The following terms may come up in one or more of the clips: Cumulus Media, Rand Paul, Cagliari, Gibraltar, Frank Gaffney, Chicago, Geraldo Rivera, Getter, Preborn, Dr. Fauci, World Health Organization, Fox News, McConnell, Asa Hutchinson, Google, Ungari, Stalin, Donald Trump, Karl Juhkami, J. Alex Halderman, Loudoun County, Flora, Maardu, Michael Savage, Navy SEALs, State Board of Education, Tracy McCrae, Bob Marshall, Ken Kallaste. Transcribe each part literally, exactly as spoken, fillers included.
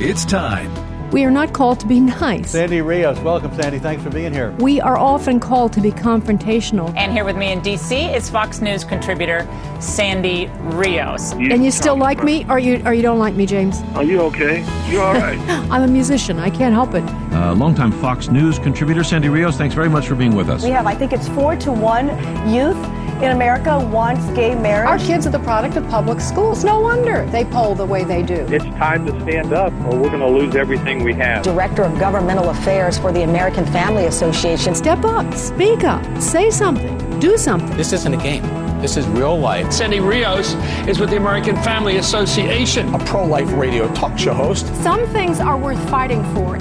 It's time. We are not called to be nice. Sandy Rios, welcome, Sandy. Thanks for being here. We are often called to be confrontational. And here with me in D C is Fox News contributor Sandy Rios. You and you still like about. me, or you or you don't like me, James? Are you okay? You all right? I'm a musician. I can't help it. Uh, longtime Fox News contributor Sandy Rios, thanks very much for being with us. We have, I think it's four to one youth in America wants gay marriage. Our kids are the product of public schools. No wonder they poll the way they do. It's time to stand up or we're going to lose everything we have. Director of Governmental Affairs for the American Family Association. Step up, speak up, say something, do something. This isn't a game. This is real life. Sandy Rios is with the American Family Association, a pro-life radio talk show host. Some things are worth fighting for.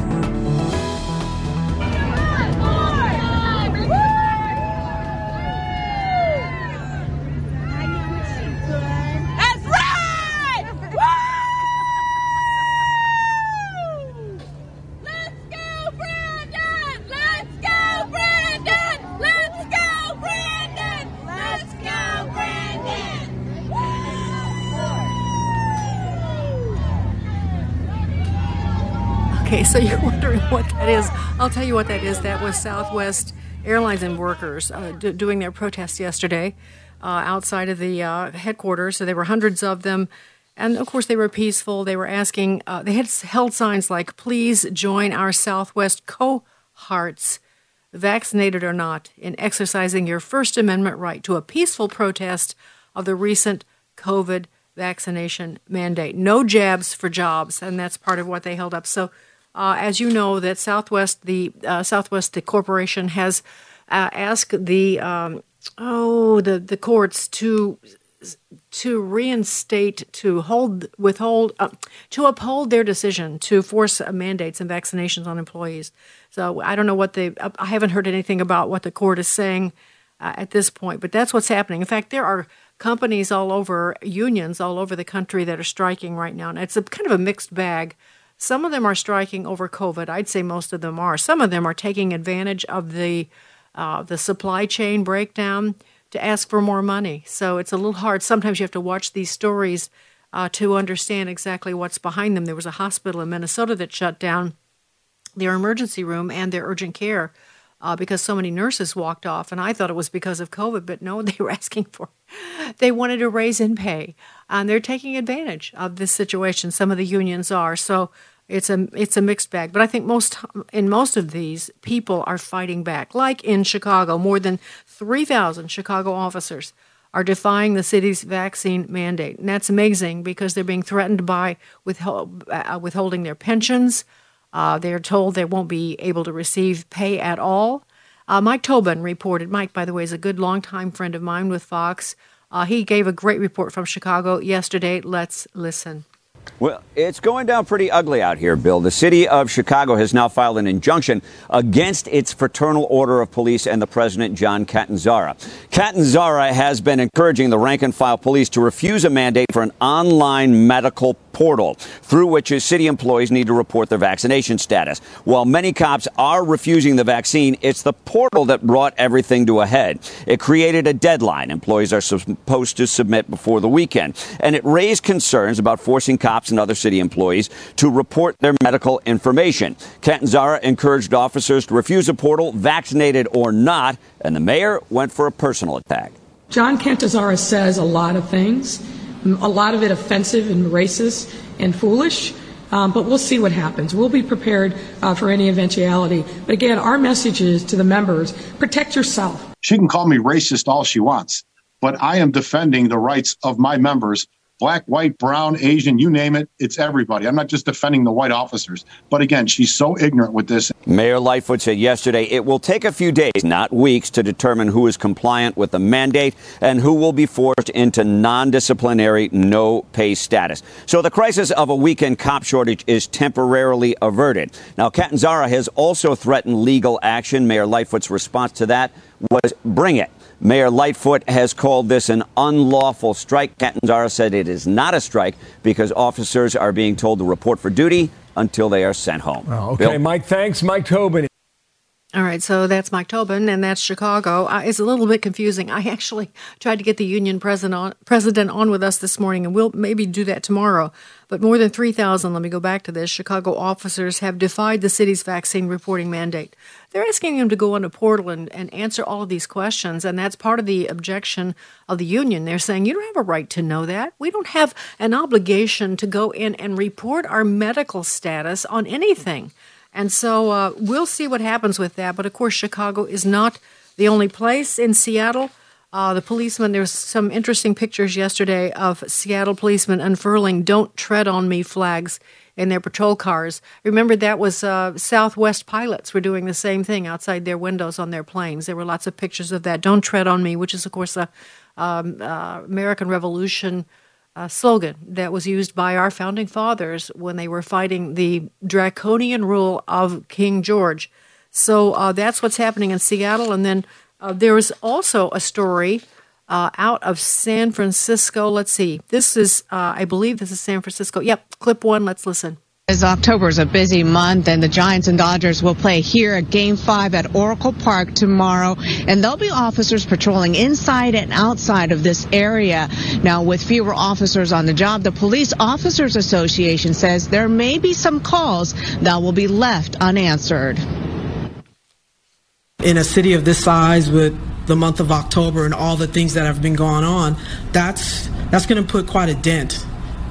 So you're wondering what that is. I'll tell you what that is. That was Southwest Airlines and workers uh, d- doing their protest yesterday uh, outside of the uh, headquarters. So there were hundreds of them. And, of course, they were peaceful. They were asking uh, – they had held signs like, please join our Southwest cohorts, vaccinated or not, in exercising your First Amendment right to a peaceful protest of the recent COVID vaccination mandate. No jabs for jobs, and that's part of what they held up. So – Uh, as you know, that Southwest, the uh, Southwest, the corporation has uh, asked the um, oh the, the courts to to reinstate, to hold, withhold, uh, to uphold their decision to force uh, mandates and vaccinations on employees. So I don't know what they. I haven't heard anything about what the court is saying uh, at this point, but that's what's happening. In fact, there are companies all over, unions all over the country that are striking right now, and it's a kind of a mixed bag. Some of them are striking over COVID. I'd say most of them are. Some of them are taking advantage of the uh, the supply chain breakdown to ask for more money. So it's a little hard. Sometimes you have to watch these stories uh, to understand exactly what's behind them. There was a hospital in Minnesota that shut down their emergency room and their urgent care uh, because so many nurses walked off. And I thought it was because of COVID, but no, they were asking for it. They wanted a raise in pay. And they're taking advantage of this situation. Some of the unions are. So it's a it's a mixed bag. But I think most in most of these, people are fighting back. Like in Chicago, more than three thousand Chicago officers are defying the city's vaccine mandate. And that's amazing because they're being threatened by withhold, uh, withholding their pensions. Uh, they're told they won't be able to receive pay at all. Uh, Mike Tobin reported. Mike, by the way, is a good longtime friend of mine with Fox. Uh, he gave a great report from Chicago yesterday. Let's listen. Well, it's going down pretty ugly out here, Bill. The city of Chicago has now filed an injunction against its fraternal order of police and the president, John Catanzara. Catanzara has been encouraging the rank and file police to refuse a mandate for an online medical portal through which city employees need to report their vaccination status. While many cops are refusing the vaccine, it's the portal that brought everything to a head. It created a deadline employees are supposed to submit before the weekend, and it raised concerns about forcing cops and other city employees to report their medical information. Catanzara encouraged officers to refuse a portal, vaccinated or not, and the mayor went for a personal attack. John Catanzara says a lot of things. A lot of it offensive and racist and foolish, um, but we'll see what happens. We'll be prepared uh, for any eventuality. But again, our message is to the members, protect yourself. She can call me racist all she wants, but I am defending the rights of my members, black, white, brown, Asian, you name it, it's everybody. I'm not just defending the white officers. But again, she's so ignorant with this. Mayor Lightfoot said yesterday it will take a few days, not weeks, to determine who is compliant with the mandate and who will be forced into non-disciplinary, no-pay status. So the crisis of a weekend cop shortage is temporarily averted. Now, Catanzara has also threatened legal action. Mayor Lightfoot's response to that was bring it. Mayor Lightfoot has called this an unlawful strike. Catanzara said it is not a strike because officers are being told to report for duty until they are sent home. Oh, okay, Bill? Mike, thanks. Mike Tobin. All right, so that's Mike Tobin, and that's Chicago. Uh, it's a little bit confusing. I actually tried to get the union president on, president on with us this morning, and we'll maybe do that tomorrow. But more than three thousand, let me go back to this, Chicago officers have defied the city's vaccine reporting mandate. They're asking them to go onto portal and, and answer all of these questions, and that's part of the objection of the union. They're saying, you don't have a right to know that. We don't have an obligation to go in and report our medical status on anything. And so uh, we'll see what happens with that. But, of course, Chicago is not the only place. In Seattle, uh, the policeman, there's some interesting pictures yesterday of Seattle policemen unfurling Don't Tread on Me flags in their patrol cars. Remember, that was uh, Southwest pilots were doing the same thing outside their windows on their planes. There were lots of pictures of that. Don't Tread on Me, which is, of course, a um, uh, American Revolution Uh, slogan that was used by our founding fathers when they were fighting the draconian rule of King George. So uh, that's what's happening in Seattle. And then uh, there is also a story uh, out of San Francisco. Let's see. This is, uh, I believe this is San Francisco. Yep, clip one. Let's listen. As October is a busy month, and the Giants and Dodgers will play here at Game five at Oracle Park tomorrow, and there'll be officers patrolling inside and outside of this area. Now, with fewer officers on the job, the Police Officers Association says there may be some calls that will be left unanswered. In a city of this size with the month of October and all the things that have been going on, that's, that's going to put quite a dent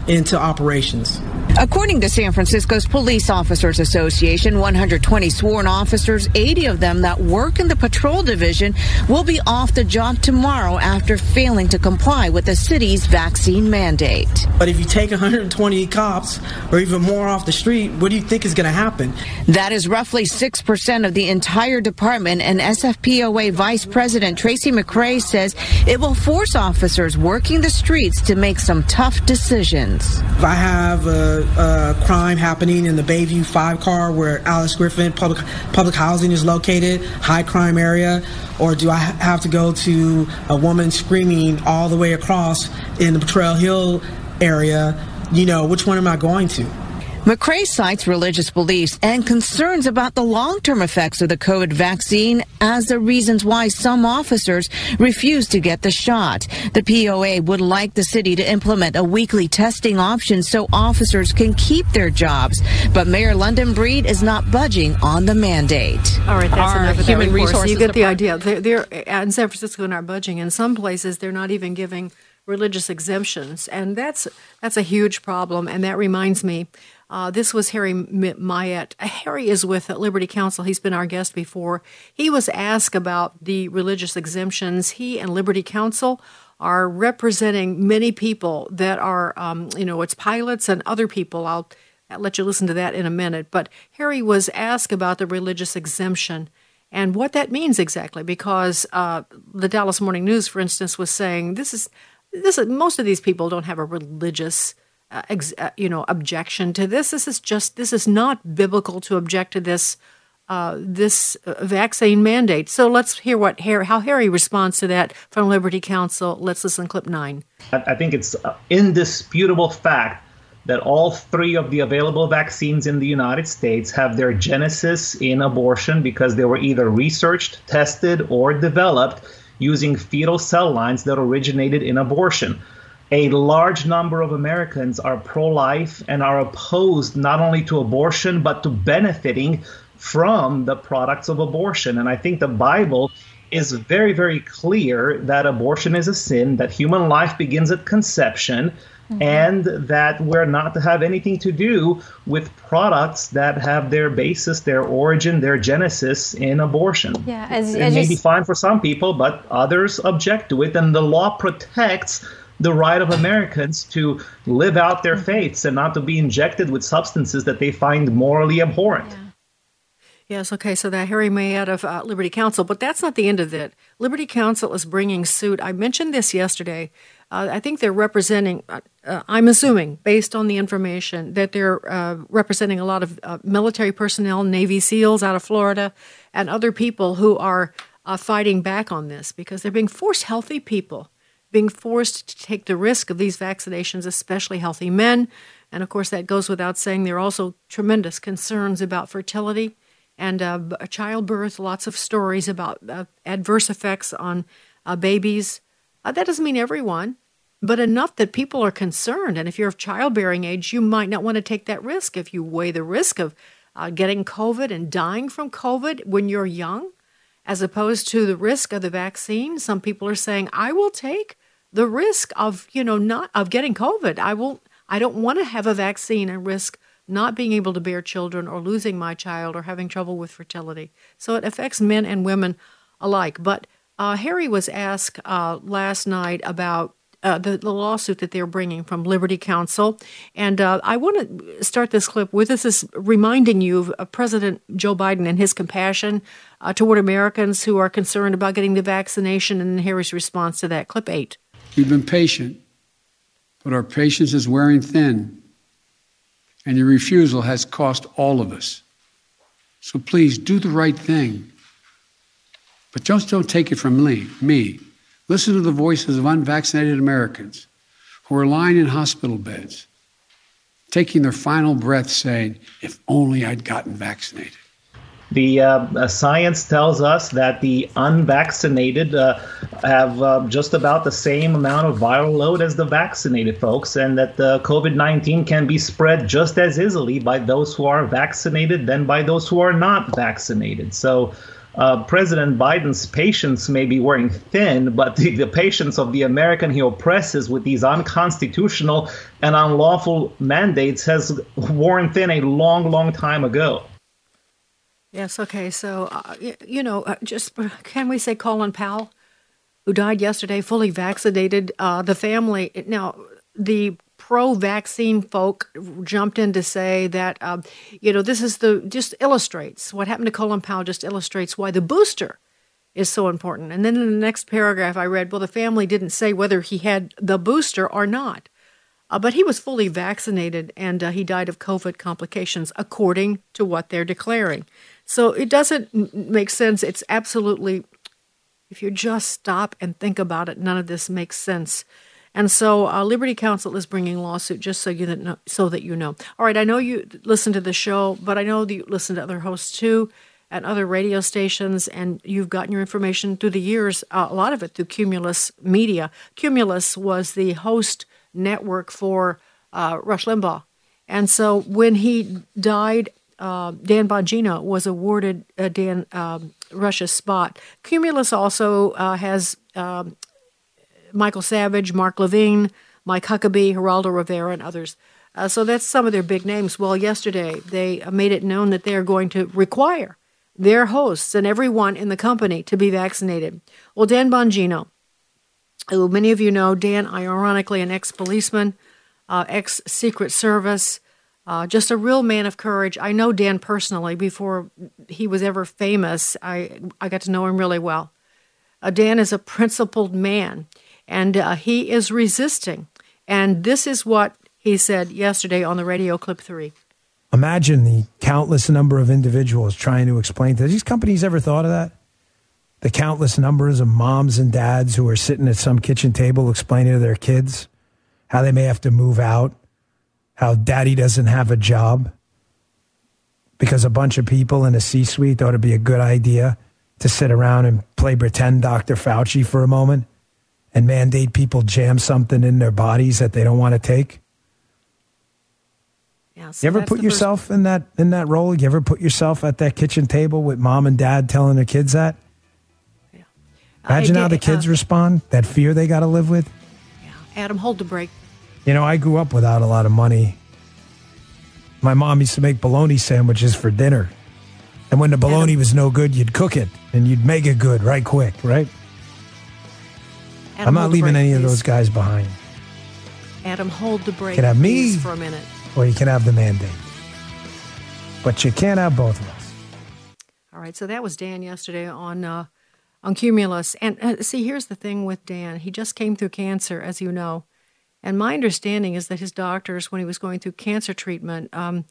into operations. According to San Francisco's Police Officers Association, one hundred twenty sworn officers, eighty of them that work in the patrol division, will be off the job tomorrow after failing to comply with the city's vaccine mandate. But if you take one hundred twenty cops or even more off the street, what do you think is going to happen? That is roughly six percent of the entire department, and S F P O A Vice President Tracy McCrae says it will force officers working the streets to make some tough decisions. If I have a, a crime happening in the Bayview five car where Alice Griffin public public housing is located, high crime area, or do I have to go to a woman screaming all the way across in the Betrayal Hill area? You know, which one am I going to? McCrae cites religious beliefs and concerns about the long-term effects of the COVID vaccine as the reasons why some officers refuse to get the shot. The P O A would like the city to implement a weekly testing option so officers can keep their jobs. But Mayor London Breed is not budging on the mandate. All right, that's our enough human resources. You get the idea. They're, they're in San Francisco and our budging. In some places, they're not even giving religious exemptions, and that's that's a huge problem. And that reminds me. Uh, this was Harry Mihet. Harry is with Liberty Council. He's been our guest before. He was asked about the religious exemptions. He and Liberty Council are representing many people that are, um, you know, it's pilots and other people. I'll, I'll let you listen to that in a minute. But Harry was asked about the religious exemption and what that means exactly, because uh, the Dallas Morning News, for instance, was saying this is this is, most of these people don't have a religious Uh, ex, uh, you know, objection to this. This is just, this is not biblical to object to this, uh, this uh, vaccine mandate. So let's hear what Harry, how Harry responds to that from Liberty Council. Let's listen to clip nine. I think it's an indisputable fact that all three of the available vaccines in the United States have their genesis in abortion because they were either researched, tested, or developed using fetal cell lines that originated in abortion. A large number of Americans are pro-life and are opposed not only to abortion, but to benefiting from the products of abortion. And I think the Bible is very, very clear that abortion is a sin, that human life begins at conception, mm-hmm. and that we're not to have anything to do with products that have their basis, their origin, their genesis in abortion. Yeah, as, it as may be fine for some people, but others object to it, and the law protects the right of Americans to live out their faiths and not to be injected with substances that they find morally abhorrent. Yeah. Yes, okay, so that Harry Mihet of uh, Liberty Council, but that's not the end of it. Liberty Council is bringing suit. I mentioned this yesterday. Uh, I think they're representing, uh, uh, I'm assuming, based on the information, that they're uh, representing a lot of uh, military personnel, Navy SEALs out of Florida, and other people who are uh, fighting back on this because they're being forced, healthy people, being forced to take the risk of these vaccinations, especially healthy men. And, of course, that goes without saying. There are also tremendous concerns about fertility and uh, childbirth, lots of stories about uh, adverse effects on uh, babies. Uh, that doesn't mean everyone, but enough that people are concerned. And if you're of childbearing age, you might not want to take that risk. If you weigh the risk of uh, getting COVID and dying from COVID when you're young, as opposed to the risk of the vaccine, some people are saying, I will take the risk of, you know, not of getting COVID. I will. I don't want to have a vaccine and risk not being able to bear children or losing my child or having trouble with fertility. So it affects men and women alike. But uh, Harry was asked uh, last night about uh, the, the lawsuit that they're bringing from Liberty Council. And uh, I want to start this clip with this is reminding you of President Joe Biden and his compassion uh, toward Americans who are concerned about getting the vaccination and Harry's response to that. Clip eight. We've been patient, but our patience is wearing thin. And your refusal has cost all of us. So please do the right thing. But just don't take it from me. me. Listen to the voices of unvaccinated Americans who are lying in hospital beds, taking their final breath saying, if only I'd gotten vaccinated. The uh, science tells us that the unvaccinated uh, have uh, just about the same amount of viral load as the vaccinated folks, and that uh, COVID nineteen can be spread just as easily by those who are vaccinated than by those who are not vaccinated. So uh, President Biden's patience may be wearing thin, but the, the patience of the American he oppresses with these unconstitutional and unlawful mandates has worn thin a long, long time ago. Yes, okay, so, uh, you know, uh, just can we say Colin Powell, who died yesterday, fully vaccinated, uh, the family. Now, the pro-vaccine folk jumped in to say that, uh, you know, this is the, just illustrates, what happened to Colin Powell just illustrates why the booster is so important. And then in the next paragraph I read, well, the family didn't say whether he had the booster or not. Uh, but he was fully vaccinated, and uh, he died of COVID complications, according to what they're declaring. So it doesn't make sense. It's absolutely, if you just stop and think about it, none of this makes sense. And so uh, Liberty Counsel is bringing a lawsuit, just so you know, so that you know. All right, I know you listen to the show, but I know that you listen to other hosts, too, at other radio stations, and you've gotten your information through the years, uh, a lot of it through Cumulus Media. Cumulus was the host network for uh, Rush Limbaugh. And so when he died, uh, Dan Bongino was awarded uh, Dan um, Rush's spot. Cumulus also uh, has um, Michael Savage, Mark Levine, Mike Huckabee, Geraldo Rivera, and others. Uh, so that's some of their big names. Well, yesterday they made it known that they're going to require their hosts and everyone in the company to be vaccinated. Well, Dan Bongino, many of you know, Dan, ironically, an ex-policeman, uh, ex-Secret Service, uh, just a real man of courage. I know Dan personally before he was ever famous. I, I got to know him really well. Uh, Dan is a principled man, and uh, he is resisting. And this is what he said yesterday on the radio, clip three. Imagine the countless number of individuals trying to explain to these companies ever thought of that? The countless numbers of moms and dads who are sitting at some kitchen table explaining to their kids how they may have to move out, how daddy doesn't have a job, because a bunch of people in a C-suite thought it'd be a good idea to sit around and play pretend Doctor Fauci for a moment and mandate people jam something in their bodies that they don't want to take. Yeah, so you ever put yourself in that, in that role? You ever put yourself at that kitchen table with mom and dad telling their kids that? Imagine how the kids uh, respond, that fear they got to live with. Yeah. Adam, hold the break. You know, I grew up without a lot of money. My mom used to make bologna sandwiches for dinner. And when the bologna Adam, was no good, you'd cook it, and you'd make it good right quick, right? Adam, I'm not leaving break, any please. of those guys behind. Adam, hold the break. You can have me for a minute, or you can have the mandate. But you can't have both of us. All right, so that was Dan yesterday on... Uh, on Cumulus. And uh, see, here's the thing with Dan. He just came through cancer, as you know. And my understanding is that his doctors, when he was going through cancer treatment, um,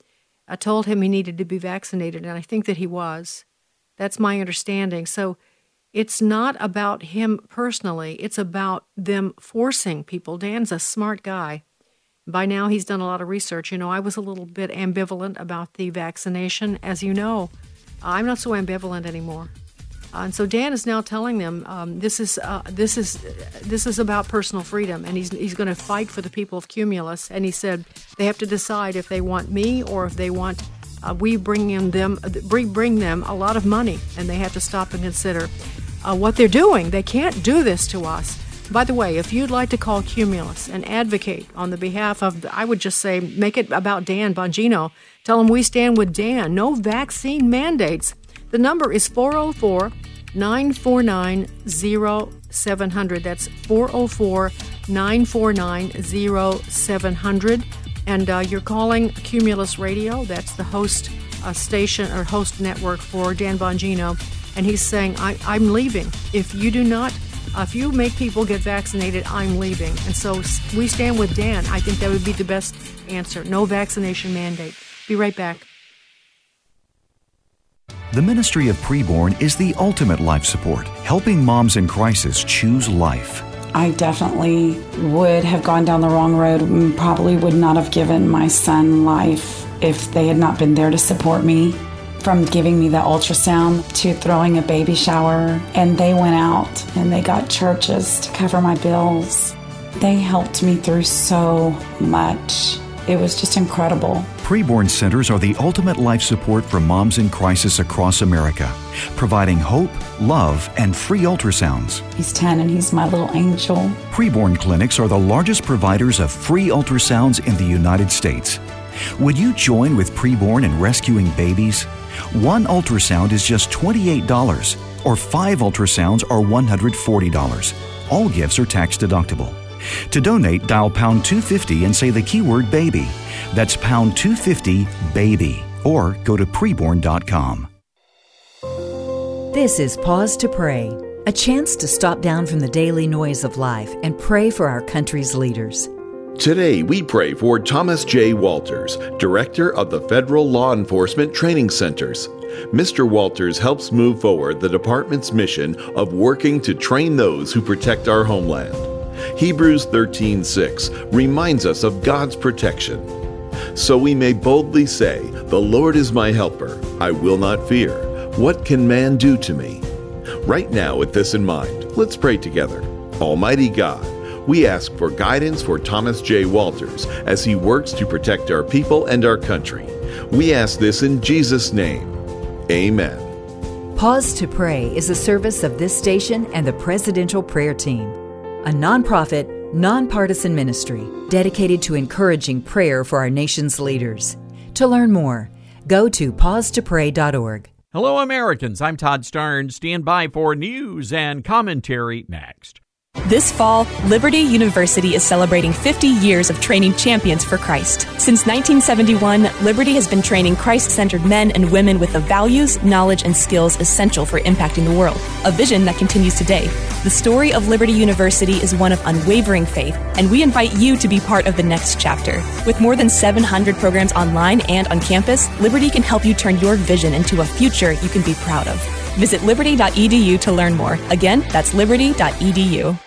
I told him he needed to be vaccinated. And I think that he was. That's my understanding. So it's not about him personally. It's about them forcing people. Dan's a smart guy. By now, he's done a lot of research. You know, I was a little bit ambivalent about the vaccination, as you know. I'm not so ambivalent anymore. Uh, and so Dan is now telling them um, this is uh, this is this is about personal freedom, and he's he's going to fight for the people of Cumulus. And he said they have to decide if they want me or if they want uh, we bring them we bring them a lot of money, and they have to stop and consider uh, what they're doing. They can't do this to us. By the way, if you'd like to call Cumulus and advocate on the behalf of, I would just say, make it about Dan Bongino. Tell him we stand with Dan. No vaccine mandates. The number is four oh four, nine four nine, oh seven hundred. That's four oh four, nine four nine, oh seven hundred. And uh, you're calling Cumulus Radio. That's the host uh, station or host network for Dan Bongino. And he's saying, I- I'm leaving. If you do not, uh, if you make people get vaccinated, I'm leaving. And so we stand with Dan. I think that would be the best answer. No vaccination mandate. Be right back. The Ministry of Preborn is the ultimate life support, helping moms in crisis choose life. I definitely would have gone down the wrong road and probably would not have given my son life if they had not been there to support me, from giving me the ultrasound to throwing a baby shower. And they went out and they got churches to cover my bills. They helped me through so much. It was just incredible. Preborn centers are the ultimate life support for moms in crisis across America, providing hope, love, and free ultrasounds. He's ten and he's my little angel. Preborn clinics are the largest providers of free ultrasounds in the United States. Would you join with Preborn in rescuing babies? One ultrasound is just twenty-eight dollars, or five ultrasounds are one hundred forty dollars. All gifts are tax deductible. To donate, dial pound two fifty and say the keyword baby. That's pound two fifty baby, or go to preborn dot com. This is Pause to Pray, a chance to stop down from the daily noise of life and pray for our country's leaders. Today we pray for Thomas J. Walters, Director of the Federal Law Enforcement Training Centers. Mister Walters helps move forward the department's mission of working to train those who protect our homeland. Hebrews thirteen six reminds us of God's protection. So we may boldly say, "The Lord is my helper. I will not fear. What can man do to me?" Right now, with this in mind, let's pray together. Almighty God, we ask for guidance for Thomas J. Walters as he works to protect our people and our country. We ask this in Jesus' name. Amen. Pause to Pray is a service of this station and the Presidential Prayer Team, a nonprofit, nonpartisan ministry dedicated to encouraging prayer for our nation's leaders. To learn more, go to pause to pray dot org. Hello, Americans. I'm Todd Starnes. Stand by for news and commentary next. This fall, Liberty University is celebrating fifty years of training champions for Christ. Since nineteen seventy-one, Liberty has been training Christ-centered men and women with the values, knowledge, and skills essential for impacting the world, a vision that continues today. The story of Liberty University is one of unwavering faith, and we invite you to be part of the next chapter. With more than seven hundred programs online and on campus, Liberty can help you turn your vision into a future you can be proud of. Visit liberty dot e d u to learn more. Again, that's liberty dot e d u.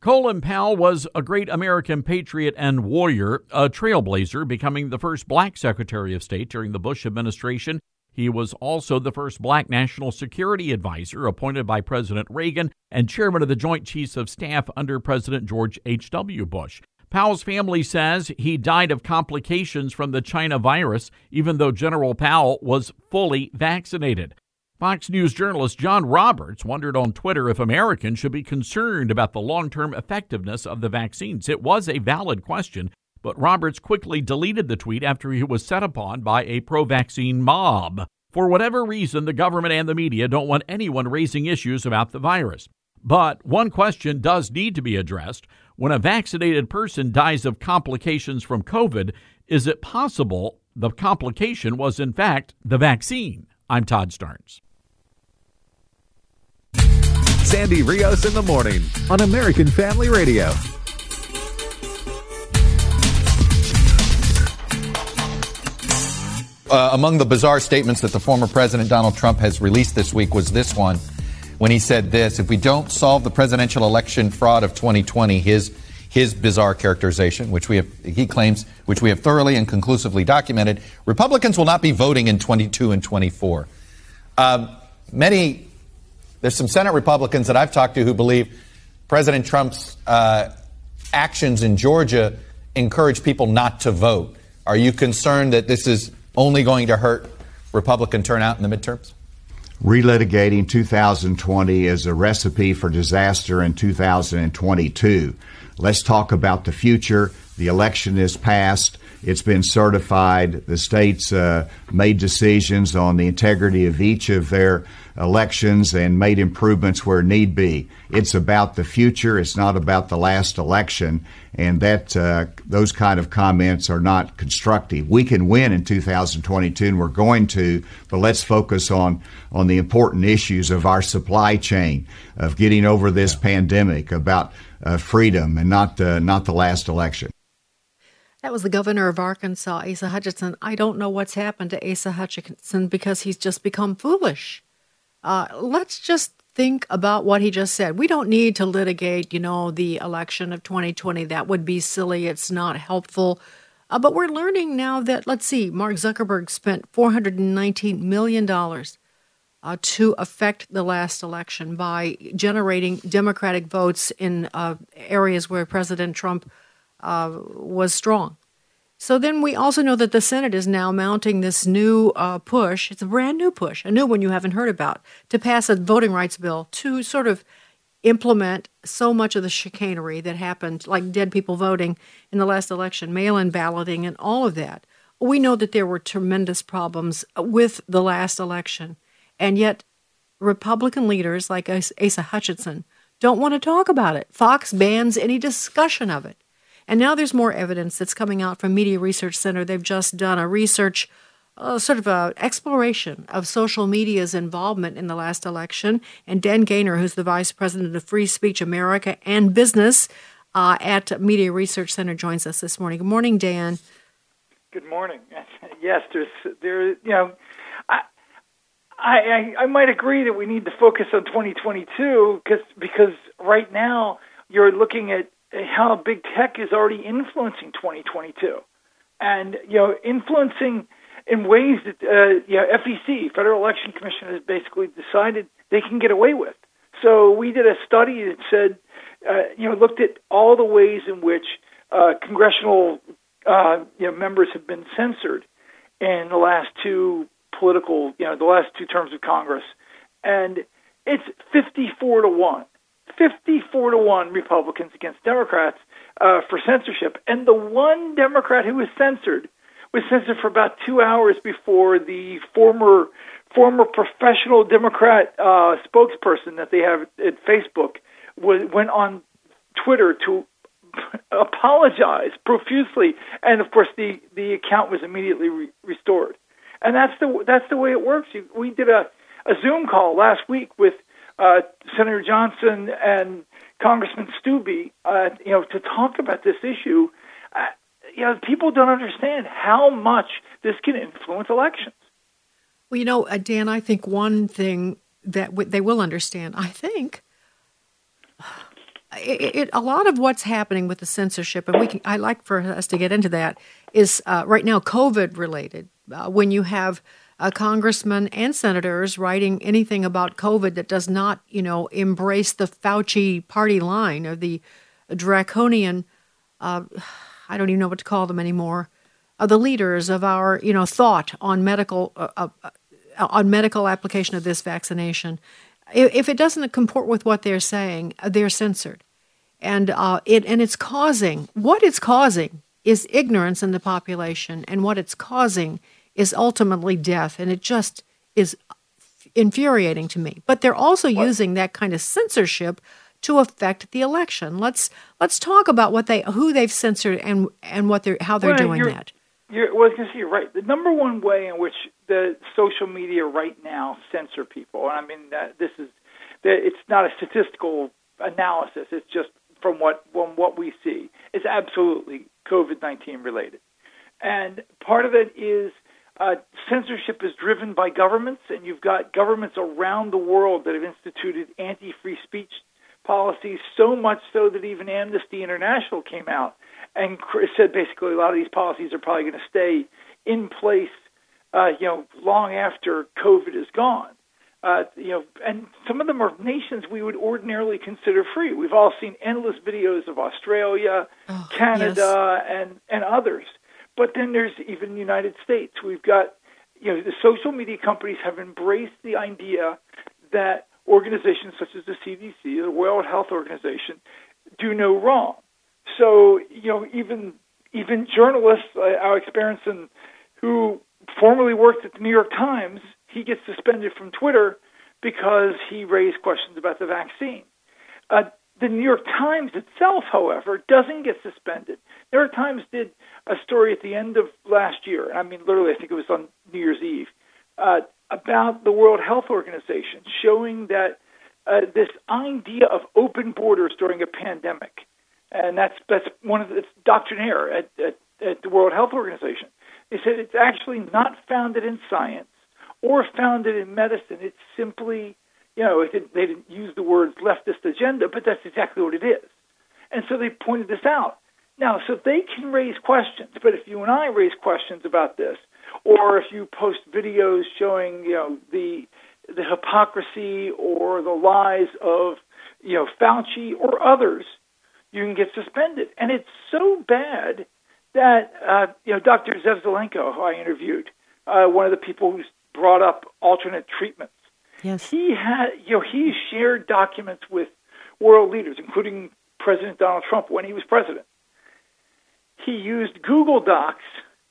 Colin Powell was a great American patriot and warrior, a trailblazer, becoming the first black Secretary of State during the Bush administration. He was also the first black National Security Advisor, appointed by President Reagan, and chairman of the Joint Chiefs of Staff under President George H W Bush. Powell's family says he died of complications from the China virus, even though General Powell was fully vaccinated. Fox News journalist John Roberts wondered on Twitter if Americans should be concerned about the long-term effectiveness of the vaccines. It was a valid question, but Roberts quickly deleted the tweet after he was set upon by a pro-vaccine mob. For whatever reason, the government and the media don't want anyone raising issues about the virus. But one question does need to be addressed. When a vaccinated person dies of complications from COVID, is it possible the complication was, in fact, the vaccine? I'm Todd Starnes. Sandy Rios in the morning on American Family Radio. Uh, among the bizarre statements that the former president Donald Trump has released this week was this one, when he said this: if we don't solve the presidential election fraud of twenty twenty, his his bizarre characterization, which we have, he claims, which we have thoroughly and conclusively documented, Republicans will not be voting in twenty-two and twenty-four. Uh, many, there's some Senate Republicans that I've talked to who believe President Trump's uh, actions in Georgia encourage people not to vote. Are you concerned that this is only going to hurt Republican turnout in the midterms? Relitigating two thousand twenty is a recipe for disaster in two thousand twenty-two. Let's talk about the future. The election is passed. It's been certified. The states uh, made decisions on the integrity of each of their elections and made improvements where need be. It's about the future. It's not about the last election. And that uh, those kind of comments are not constructive. We can win in two thousand twenty-two, and we're going to, but let's focus on, on the important issues of our supply chain, of getting over this yeah. pandemic, about uh, freedom, and not uh, not the last election. That was the governor of Arkansas, Asa Hutchinson. I don't know what's happened to Asa Hutchinson because he's just become foolish. Uh, let's just think about what he just said. We don't need to litigate, you know, the election of twenty twenty. That would be silly. It's not helpful. Uh, but we're learning now that, let's see, Mark Zuckerberg spent four hundred nineteen million dollars uh, to affect the last election by generating Democratic votes in uh, areas where President Trump Uh, was strong. So then we also know that the Senate is now mounting this new uh, push. It's a brand new push, a new one you haven't heard about, to pass a voting rights bill to sort of implement so much of the chicanery that happened, like dead people voting in the last election, mail-in balloting, and all of that. We know that there were tremendous problems with the last election, and yet Republican leaders like Asa Hutchinson don't want to talk about it. Fox bans any discussion of it. And now there's more evidence that's coming out from Media Research Center. They've just done a research, uh, sort of an exploration of social media's involvement in the last election. And Dan Gaynor, who's the vice president of Free Speech America and Business uh, at Media Research Center, joins us this morning. Good morning, Dan. Good morning. Yes, there's, there, you know, I, I, I might agree that we need to focus on twenty twenty-two because because right now you're looking at how big tech is already influencing twenty twenty-two, and you know, influencing in ways that uh, you know, F E C, Federal Election Commission, has basically decided they can get away with. So we did a study that said, uh, you know, looked at all the ways in which uh, congressional uh, you know, members have been censored in the last two political, you know, the last two terms of Congress, and it's fifty-four to one. fifty-four to one Republicans against Democrats uh, for censorship. And the one Democrat who was censored was censored for about two hours before the former former professional Democrat uh, spokesperson that they have at Facebook was, went on Twitter to apologize profusely. And, of course, the, the account was immediately re- restored. And that's the, that's the way it works. We did a, a Zoom call last week with Uh, Senator Johnson and Congressman Stubbe, uh, you know, to talk about this issue. Uh, you know, people don't understand how much this can influence elections. Well, you know, uh, Dan, I think one thing that w- they will understand, I think, it, it, a lot of what's happening with the censorship, and we can, I like for us to get into that, is uh, right now COVID related. Uh, when you have Uh, congressmen and senators writing anything about COVID that does not, you know, embrace the Fauci party line or the draconian, uh, I don't even know what to call them anymore, uh, the leaders of our, you know, thought on medical uh, uh, on medical application of this vaccination. If, if it doesn't comport with what they're saying, they're censored. And uh, it and it's causing, what it's causing is ignorance in the population, and what it's causing is ultimately death, and it just is infuriating to me. But they're also what? using that kind of censorship to affect the election. Let's let's talk about what they who they've censored and and what they're how they're well, doing you're, that. You're, well, I was going to say you're right. The number one way in which the social media right now censor people, and I mean uh, this is it's not a statistical analysis. It's just from what from what we see. It's absolutely COVID nineteen related, and part of it is. Uh, censorship is driven by governments, and you've got governments around the world that have instituted anti-free speech policies, so much so that even Amnesty International came out and said basically a lot of these policies are probably going to stay in place, uh, you know, long after COVID is gone. Uh, you know, and some of them are nations we would ordinarily consider free. We've all seen endless videos of Australia, oh, Canada, yes. and, and others. But then there's even the United States. We've got, you know, the social media companies have embraced the idea that organizations such as the C D C, the World Health Organization, do no wrong. So, you know, even even journalists, uh, Alex Berenson, who formerly worked at the New York Times, he gets suspended from Twitter because he raised questions about the vaccine. Uh, the New York Times itself, however, doesn't get suspended. New York Times did a story at the end of last year, I mean, literally, I think it was on New Year's Eve, uh, about the World Health Organization, showing that uh, this idea of open borders during a pandemic, and that's that's one of the it's doctrinaire at, at, at the World Health Organization. They said it's actually not founded in science or founded in medicine. It's simply, you know, it didn't, they didn't use the words leftist agenda, but that's exactly what it is. And so they pointed this out. Now, so they can raise questions, but if you and I raise questions about this, or if you post videos showing, you know, the the hypocrisy or the lies of, you know, Fauci or others, you can get suspended. And it's so bad that, uh, you know, Doctor Zelenko, who I interviewed, uh, one of the people who's brought up alternate treatments. Yes. He had, you know, he shared documents with world leaders, including President Donald Trump when he was president. He used Google Docs.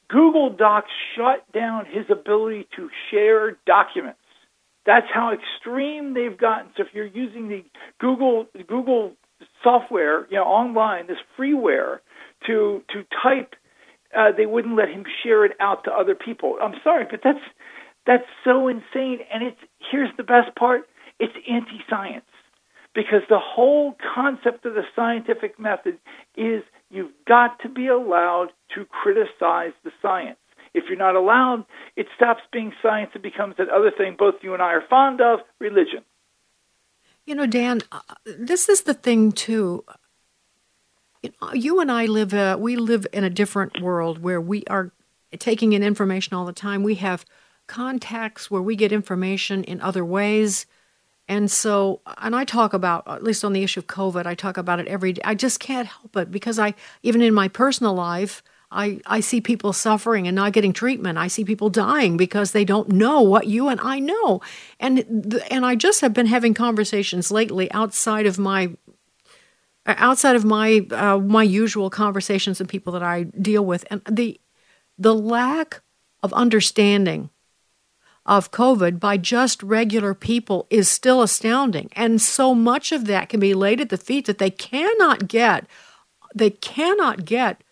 Google Docs shut down his ability to share documents. That's how extreme they've gotten. So if you're using the Google Google software, you know, online, this freeware to to type, uh, they wouldn't let him share it out to other people. I'm sorry, but that's That's so insane, and it's here's the best part. It's anti-science, because the whole concept of the scientific method is you've got to be allowed to criticize the science. If you're not allowed, it stops being science and becomes that other thing both you and I are fond of, religion. You know, Dan, uh, this is the thing, too. You know, you and I live, uh, we live in a different world where we are taking in information all the time. We have contacts where we get information in other ways. And so, and I talk about, at least on the issue of COVID, I talk about it every day. I just can't help it because I, even in my personal life, I, I see people suffering and not getting treatment. I see people dying because they don't know what you and I know. And, and I just have been having conversations lately outside of my outside of my, uh, my usual conversations and people that I deal with. And the, the lack of understanding of COVID by just regular people is still astounding. And so much of that can be laid at the feet that they cannot get, they cannot get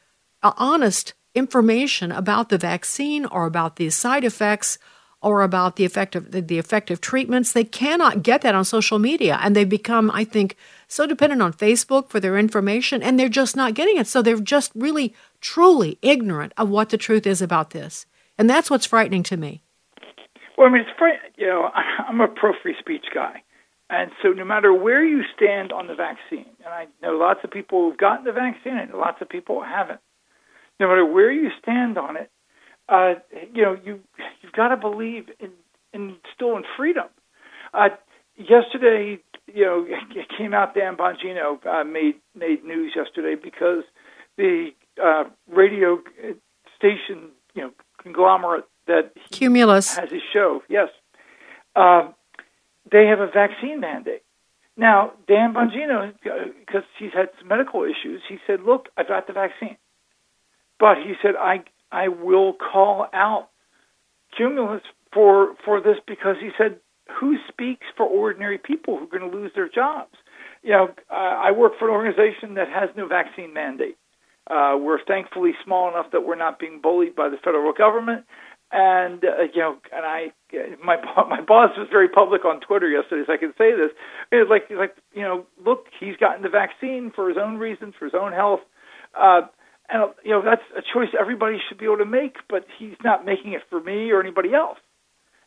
honest information about the vaccine or about the side effects or about the effective, the effective treatments. They cannot get that on social media. And they've become, I think, so dependent on Facebook for their information, and they're just not getting it. So they're just really, truly ignorant of what the truth is about this. And that's what's frightening to me. Well, I mean, it's, you know, I'm a pro-free speech guy. And so no matter where you stand on the vaccine, and I know lots of people who've gotten the vaccine and lots of people haven't, no matter where you stand on it, uh, you know, you, you've got to believe in, in still in freedom. Uh, yesterday, you know, it came out Dan Bongino uh, made, made news yesterday because the uh, radio station, you know, conglomerate that Cumulus has his show, yes. Uh, they have a vaccine mandate. Now, Dan Bongino, because he's had some medical issues, he said, look, I got the vaccine. But he said, I I will call out Cumulus for, for this, because he said, who speaks for ordinary people who are going to lose their jobs? You know, uh, I work for an organization that has no vaccine mandate. Uh, we're thankfully small enough that we're not being bullied by the federal government. And, uh, you know, and I, my my boss was very public on Twitter yesterday, so I can say this. It was like, like, you know, look, he's gotten the vaccine for his own reasons, for his own health. Uh, and, you know, that's a choice everybody should be able to make, but he's not making it for me or anybody else.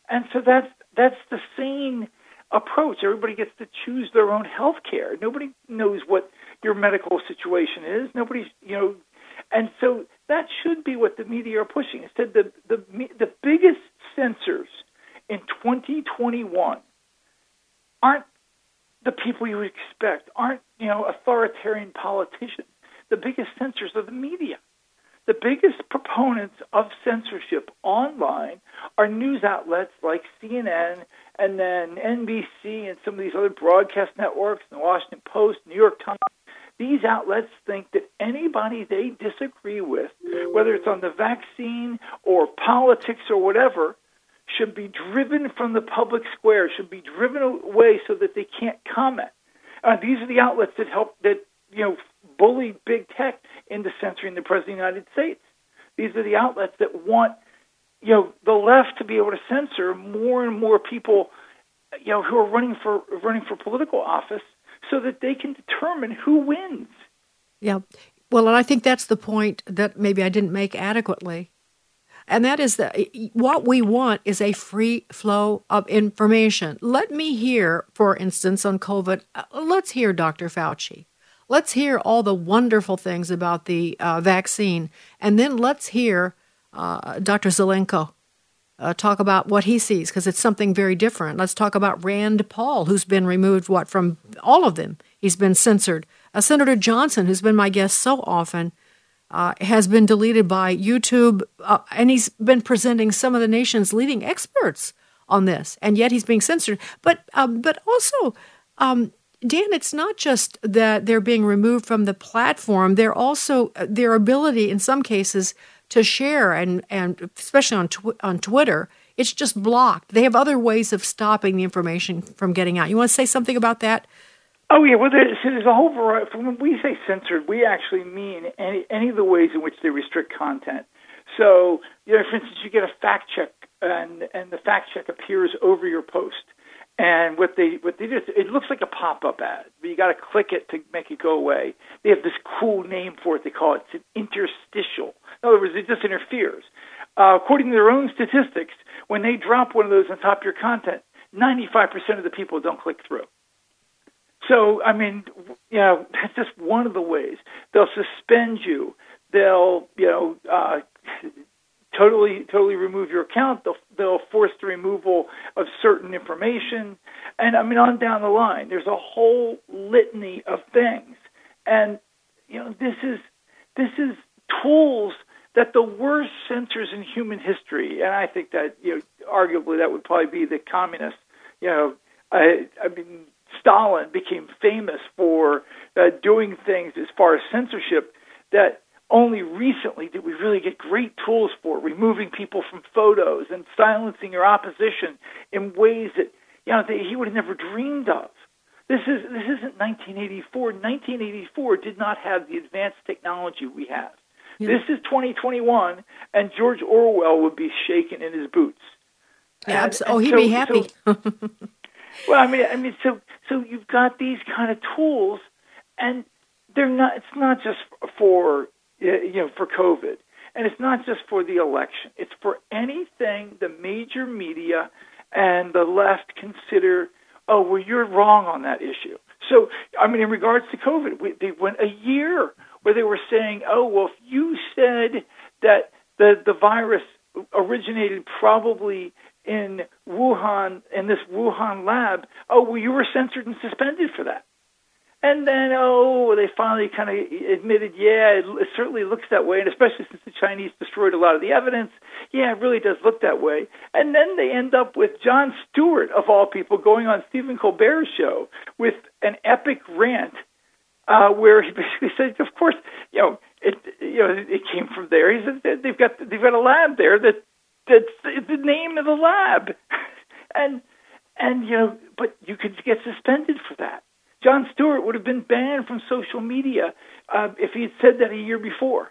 And so that's, that's the sane approach. Everybody gets to choose their own health care. Nobody knows what your medical situation is. Nobody's, you know, and so that should be what the media are pushing. Instead, the the the biggest censors in twenty twenty-one aren't the people you expect, aren't, you know, authoritarian politicians. The biggest censors are the media. The biggest proponents of censorship online are news outlets like C N N and then N B C and some of these other broadcast networks, the Washington Post, New York Times. These outlets think that anybody they disagree with, whether it's on the vaccine or politics or whatever, should be driven from the public square, should be driven away so that they can't comment. Uh, these are the outlets that help, that, you know, bully big tech into censoring the President of the United States. These are the outlets that want, you know, the left to be able to censor more and more people, you know, who are running for running for political office, so that they can determine who wins. Yeah. Well, and I think that's the point that maybe I didn't make adequately. And that is that what we want is a free flow of information. Let me hear, for instance, on COVID, let's hear Doctor Fauci. Let's hear all the wonderful things about the uh, vaccine. And then let's hear uh, Doctor Zelenko uh, talk about what he sees, because it's something very different. Let's talk about Rand Paul, who's been removed, what, from all of them. He's been censored. Uh, Senator Johnson, who's been my guest so often, Uh, has been deleted by YouTube, uh, and he's been presenting some of the nation's leading experts on this, and yet he's being censored. But uh, but also, um, Dan, it's not just that they're being removed from the platform. They're also, uh, their ability in some cases to share, and, and especially on tw- on Twitter, it's just blocked. They have other ways of stopping the information from getting out. You want to say something about that? Oh, yeah, well, there's, there's a whole variety. When we say censored, we actually mean any any of the ways in which they restrict content. So, you know, for instance, you get a fact check, and and the fact check appears over your post. And what they what they do, it looks like a pop-up ad, but you got to click it to make it go away. They have this cool name for it. They call it, it's an interstitial. In other words, it just interferes. Uh, according to their own statistics, when they drop one of those on top of your content, ninety-five percent of the people don't click through. So, I mean, you know, that's just one of the ways. They'll suspend you. They'll, you know, uh, totally, totally remove your account. They'll, they'll force the removal of certain information. And, I mean, on down the line, there's a whole litany of things. And, you know, this is this is tools that the worst censors in human history, and I think that, you know, arguably that would probably be the communists, you know, I, I mean, Stalin became famous for uh, doing things as far as censorship that only recently did we really get great tools for, removing people from photos and silencing your opposition in ways that, you know, that he would have never dreamed of. This is this isn't nineteen eighty-four. nineteen eighty-four did not have the advanced technology we have. Yeah. This is twenty twenty-one, and George Orwell would be shaken in his boots. Yeah, and, oh, and he'd so, be happy. So, Well, I mean, I mean, so so you've got these kind of tools, and they're not. It's not just for, you know, for COVID, and it's not just for the election. It's for anything the major media and the left consider. Oh, well, you're wrong on that issue. So, I mean, in regards to COVID, we, they went a year where they were saying, oh, well, if you said that the the virus originated probably in Wuhan, in this Wuhan lab, oh, well, you were censored and suspended for that. And then, oh, they finally kind of admitted, yeah, it, it certainly looks that way, and especially since the Chinese destroyed a lot of the evidence, yeah, it really does look that way. And then they end up with Jon Stewart, of all people, going on Stephen Colbert's show with an epic rant uh, where he basically said, of course, you know, it, you know, it came from there. He said they've got they've got a lab there that. That's the name of the lab, and and you know, but you could get suspended for that. Jon Stewart would have been banned from social media uh, if he had said that a year before.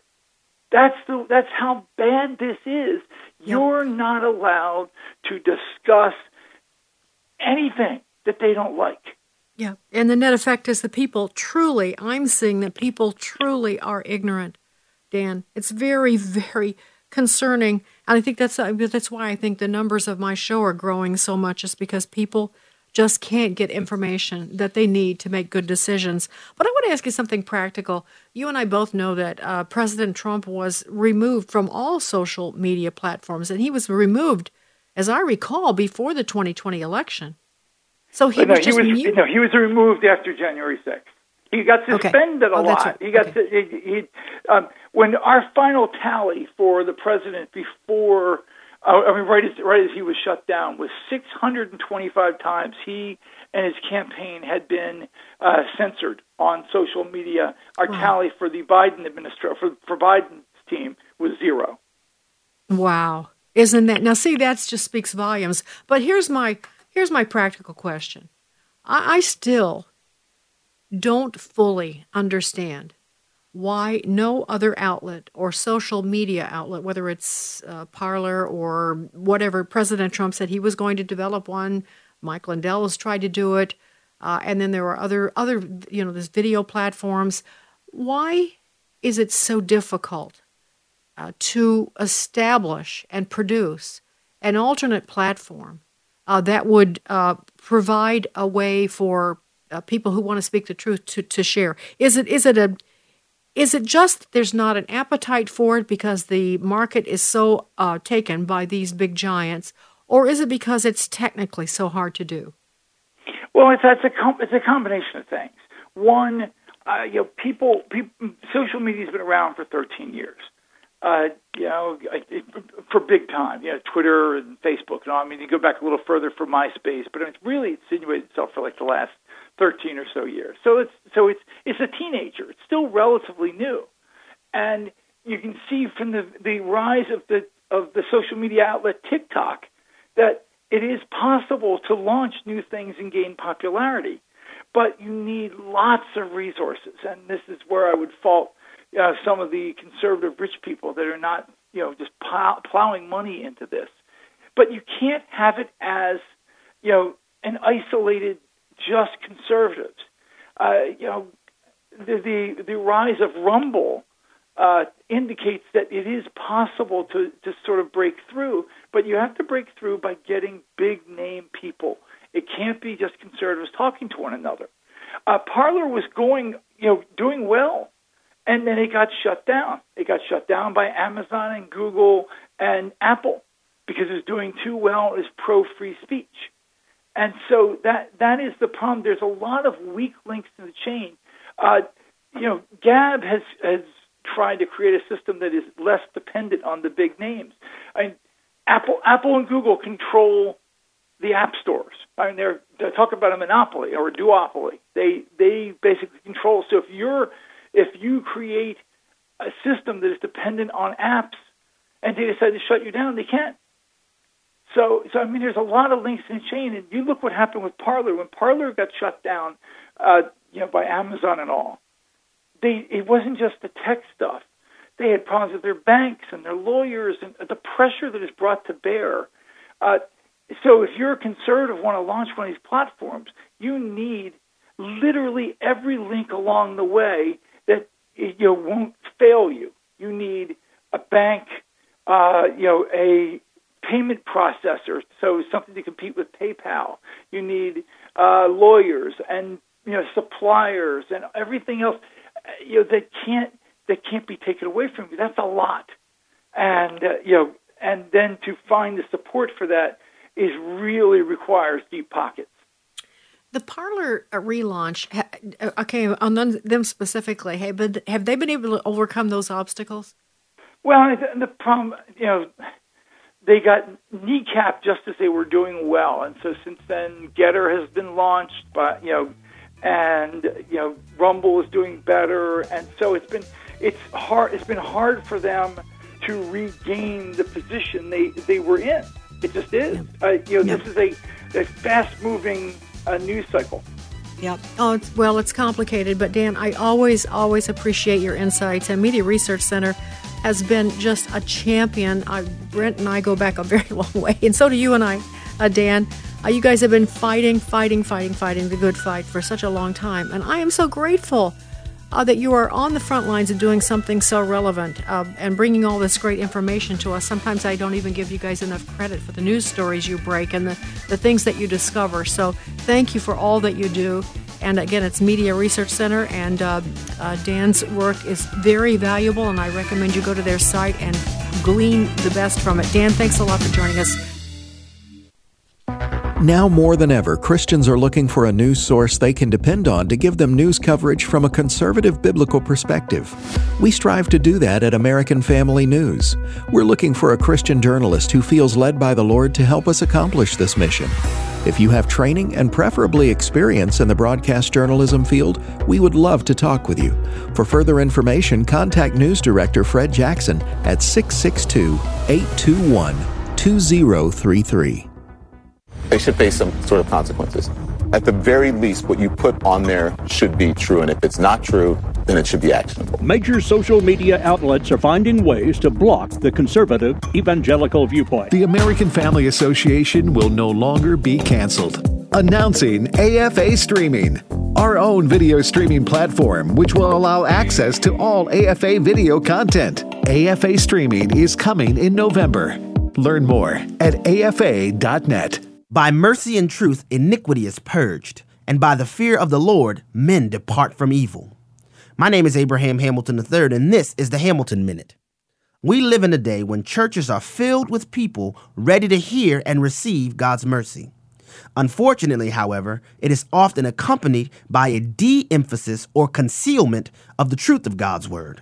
That's the that's how bad this is. You're not allowed to discuss anything that they don't like. Yeah, and the net effect is the people truly. I'm seeing that people truly are ignorant, Dan. It's very, very concerning. And I think that's that's why I think the numbers of my show are growing so much, is because people just can't get information that they need to make good decisions. But I want to ask you something practical. You and I both know that uh, President Trump was removed from all social media platforms, and he was removed, as I recall, before the twenty twenty election. So he, no, was, just he was no, he was removed after January sixth. He got suspended okay. oh, a lot. Right. He got okay. su- he, he um, when our final tally for the president before, uh, I mean, right as right as he was shut down was six hundred twenty-five times he and his campaign had been uh, censored on social media. Our wow. tally for the Biden administration for, for Biden's team was zero. Wow, isn't that now? See, that just speaks volumes. But here's my here's my practical question. I, I still. don't fully understand why no other outlet or social media outlet, whether it's uh, Parler or whatever. President Trump said he was going to develop one. Mike Lindell has tried to do it. Uh, and then there are other, other, you know, there's video platforms. Why is it so difficult uh, to establish and produce an alternate platform uh, that would uh, provide a way for Uh, people who want to speak the truth to, to share? Is it is it a is it just that there's not an appetite for it because the market is so uh, taken by these big giants, or is it because it's technically so hard to do? Well, it's it's a com- it's a combination of things. One, uh, you know, people, people social media's been around for thirteen years. Uh, you know, for big time, you know, Twitter and Facebook. And all. I mean, you go back a little further for MySpace, but it's really insinuated itself for like the last thirteen or so years. So it's so it's it's a teenager. It's still relatively new, and you can see from the the rise of the of the social media outlet TikTok that it is possible to launch new things and gain popularity, but you need lots of resources. And this is where I would fault Uh, some of the conservative rich people that are not, you know, just plow, plowing money into this. But you can't have it as, you know, an isolated just conservatives. Uh, you know, the, the the rise of Rumble uh, indicates that it is possible to, to sort of break through, but you have to break through by getting big name people. It can't be just conservatives talking to one another. Uh, Parler was going, you know, doing well. And then it got shut down. It got shut down by Amazon and Google and Apple because it's doing too well as pro-free speech. And so that that is the problem. There's a lot of weak links in the chain. Uh, you know, Gab has, has tried to create a system that is less dependent on the big names. I mean, Apple Apple and Google control the app stores. I mean, they're, they're talking about a monopoly or a duopoly. They they basically control. So if you're If you create a system that is dependent on apps and they decide to shut you down, they can't. So, so I mean, there's a lot of links in the chain. And you look what happened with Parler. When Parler got shut down uh, you know, by Amazon and all, they, it wasn't just the tech stuff. They had problems with their banks and their lawyers and the pressure that is brought to bear. Uh, so if you're a conservative, want to launch one of these platforms, you need literally every link along the way that you know, won't fail you. You need a bank, uh, you know, a payment processor, so something to compete with PayPal. You need uh, lawyers and you know suppliers and everything else. You know that can't that can't be taken away from you. That's a lot, and uh, you know, and then to find the support for that is really requires deep pockets. The Parler relaunch, okay, on them specifically, have, been, have they been able to overcome those obstacles? Well, the problem, you know, they got kneecapped just as they were doing well. And so since then, Getter has been launched, but, you know, and, you know, Rumble is doing better. And so it's been, it's hard, it's been hard for them to regain the position they, they were in. It just is. Yeah. Uh, you know, yeah. This is a, a fast-moving a news cycle. Yep. Oh, it's, well, it's complicated, but Dan, I always, always appreciate your insights. And Media Research Center has been just a champion. I, Brent and I go back a very long way, and so do you and I, uh, Dan. Uh, you guys have been fighting, fighting, fighting, fighting the good fight for such a long time, and I am so grateful uh, that you are on the front lines of doing something so relevant uh, and bringing all this great information to us. Sometimes I don't even give you guys enough credit for the news stories you break and the, the things that you discover. So thank you for all that you do. And again, it's Media Research Center, and uh, uh, Dan's work is very valuable, and I recommend you go to their site and glean the best from it. Dan, thanks a lot for joining us. Now more than ever, Christians are looking for a news source they can depend on to give them news coverage from a conservative biblical perspective. We strive to do that at American Family News. We're looking for a Christian journalist who feels led by the Lord to help us accomplish this mission. If you have training and preferably experience in the broadcast journalism field, we would love to talk with you. For further information, contact News Director Fred Jackson at six six two, eight two one, two zero three three. They should face some sort of consequences. At the very least, what you put on there should be true, and if it's not true, then it should be actionable. Major social media outlets are finding ways to block the conservative evangelical viewpoint. The American Family Association will no longer be canceled. Announcing A F A Streaming, our own video streaming platform, which will allow access to all A F A video content. A F A Streaming is coming in November. Learn more at A F A dot net. By mercy and truth, iniquity is purged, and by the fear of the Lord, men depart from evil. My name is Abraham Hamilton the third, and this is the Hamilton Minute. We live in a day when churches are filled with people ready to hear and receive God's mercy. Unfortunately, however, it is often accompanied by a de-emphasis or concealment of the truth of God's word.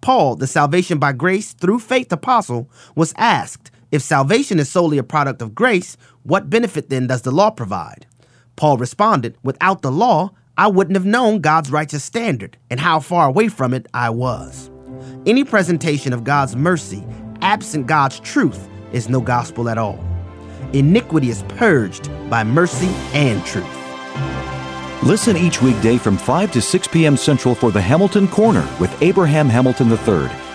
Paul, the salvation by grace through faith apostle, was asked, "If salvation is solely a product of grace, what benefit then does the law provide?" Paul responded, "Without the law, I wouldn't have known God's righteous standard and how far away from it I was." Any presentation of God's mercy absent God's truth is no gospel at all. Iniquity is purged by mercy and truth. Listen each weekday from five to six p.m. Central for the Hamilton Corner with Abraham Hamilton the third,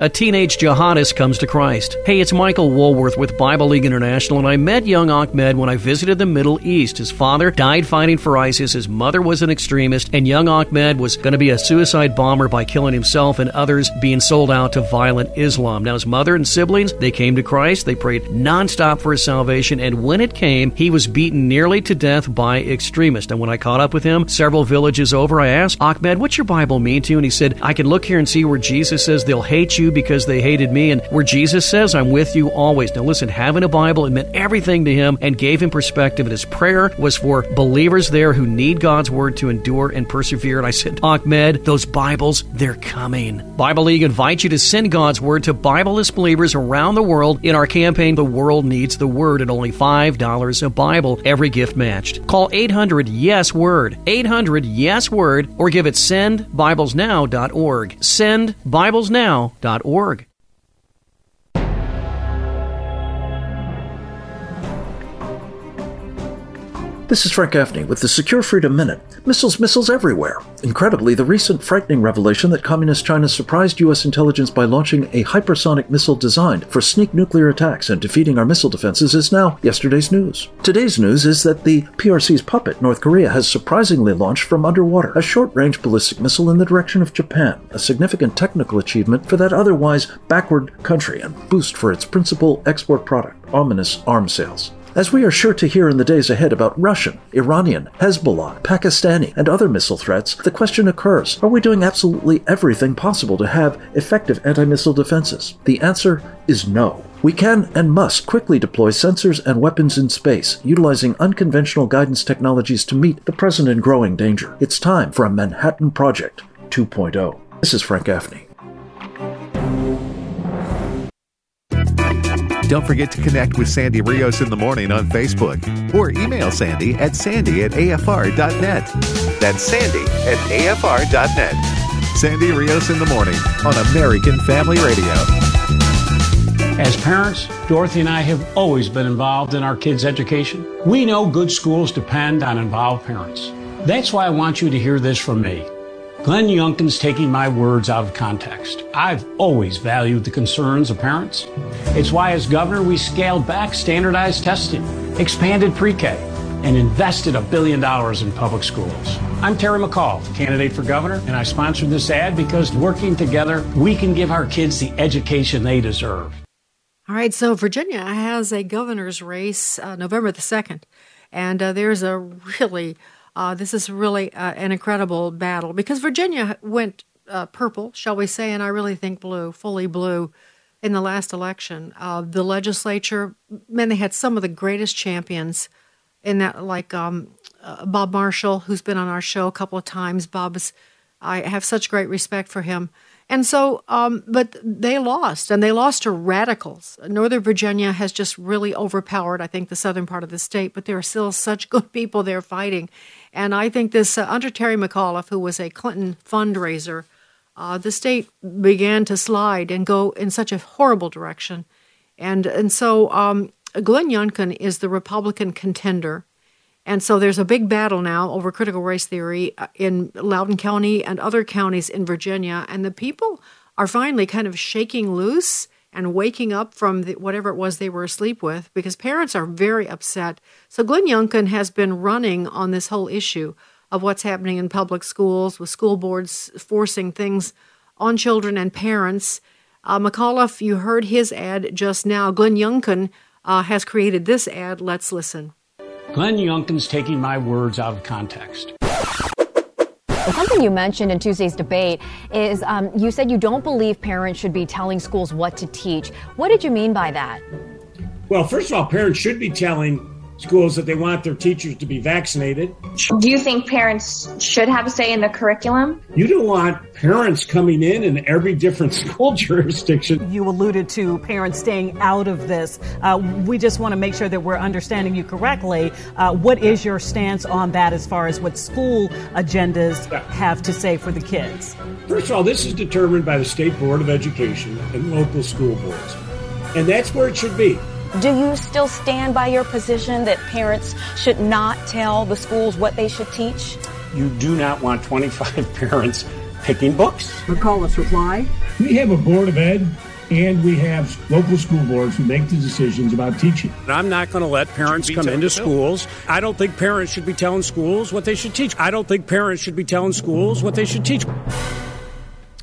A teenage jihadist comes to Christ. Hey, it's Michael Woolworth with Bible League International, and I met young Ahmed when I visited the Middle East. His father died fighting for ISIS, his mother was an extremist, and young Ahmed was going to be a suicide bomber by killing himself and others, being sold out to violent Islam. Now, his mother and siblings, they came to Christ, they prayed nonstop for his salvation, and when it came, he was beaten nearly to death by extremists. And when I caught up with him several villages over, I asked, "Ahmed, what's your Bible mean to you?" And he said, "I can look here and see where Jesus says they'll hate you because they hated me, and where Jesus says I'm with you always." Now listen, having a Bible, it meant everything to him and gave him perspective, and his prayer was for believers there who need God's word to endure and persevere. And I said, "Ahmed, those Bibles, they're coming." Bible League invites you to send God's word to Bibleless believers around the world in our campaign, The World Needs the Word, at only five dollars a Bible, every gift matched. Call eight hundred YES WORD, eight hundred YES WORD, or give at send bibles now dot org, send bibles now dot org. This is Frank Gaffney with the Secure Freedom Minute. Missiles, missiles everywhere. Incredibly, the recent frightening revelation that Communist China surprised U S intelligence by launching a hypersonic missile designed for sneak nuclear attacks and defeating our missile defenses is now yesterday's news. Today's news is that the P R C's puppet, North Korea, has surprisingly launched from underwater a short-range ballistic missile in the direction of Japan, a significant technical achievement for that otherwise backward country and boost for its principal export product, ominous arms sales. As we are sure to hear in the days ahead about Russian, Iranian, Hezbollah, Pakistani, and other missile threats, the question occurs, are we doing absolutely everything possible to have effective anti-missile defenses? The answer is no. We can and must quickly deploy sensors and weapons in space, utilizing unconventional guidance technologies to meet the present and growing danger. It's time for a Manhattan Project two point oh. This is Frank Gaffney. Don't forget to connect with Sandy Rios in the morning on Facebook, or email Sandy at sandy at A F R dot net. That's sandy at A F R dot net. Sandy Rios in the morning on American Family Radio. As parents, Dorothy and I have always been involved in our kids' education. We know good schools depend on involved parents. That's why I want you to hear this from me. Glenn Youngkin's taking my words out of context. I've always valued the concerns of parents. It's why, as governor, we scaled back standardized testing, expanded pre-K, and invested a billion dollars in public schools. I'm Terry McAuliffe, candidate for governor, and I sponsored this ad because working together, we can give our kids the education they deserve. All right, so Virginia has a governor's race uh, November the second, and uh, there's a really... Uh, this is really uh, an incredible battle because Virginia went uh, purple, shall we say, and I really think blue, fully blue, in the last election. Uh, the legislature, man, they had some of the greatest champions in that, like um, uh, Bob Marshall, who's been on our show a couple of times. Bob's, I have such great respect for him. And so, um, but they lost, and they lost to radicals. Northern Virginia has just really overpowered, I think, the southern part of the state, but there are still such good people there fighting. And I think this, uh, under Terry McAuliffe, who was a Clinton fundraiser, uh, the state began to slide and go in such a horrible direction. And and so um, Glenn Youngkin is the Republican contender. And so there's a big battle now over critical race theory in Loudoun County and other counties in Virginia. And the people are finally kind of shaking loose and waking up from the, whatever it was they were asleep with, because parents are very upset. So Glenn Youngkin has been running on this whole issue of what's happening in public schools, with school boards forcing things on children and parents. Uh, McAuliffe, you heard his ad just now. Glenn Youngkin uh, has created this ad. Let's listen. Glenn Youngkin's taking my words out of context. Something you mentioned in Tuesday's debate is um, you said you don't believe parents should be telling schools what to teach. What did you mean by that? Well, first of all, parents should be telling schools that they want their teachers to be vaccinated. Do you think parents should have a say in the curriculum? You don't want parents coming in in every different school jurisdiction. You alluded to parents staying out of this. Uh, we just want to make sure that we're understanding you correctly. Uh, what is your stance on that as far as what school agendas have to say for the kids? First of all, this is determined by the State Board of Education and local school boards, and that's where it should be. Do you still stand by your position that parents should not tell the schools what they should teach? You do not want twenty-five parents picking books. McAuliffe's reply. We have a board of ed and we have local school boards who make the decisions about teaching. I'm not going to let parents come into schools. I don't think parents should be telling schools what they should teach. I don't think parents should be telling schools what they should teach.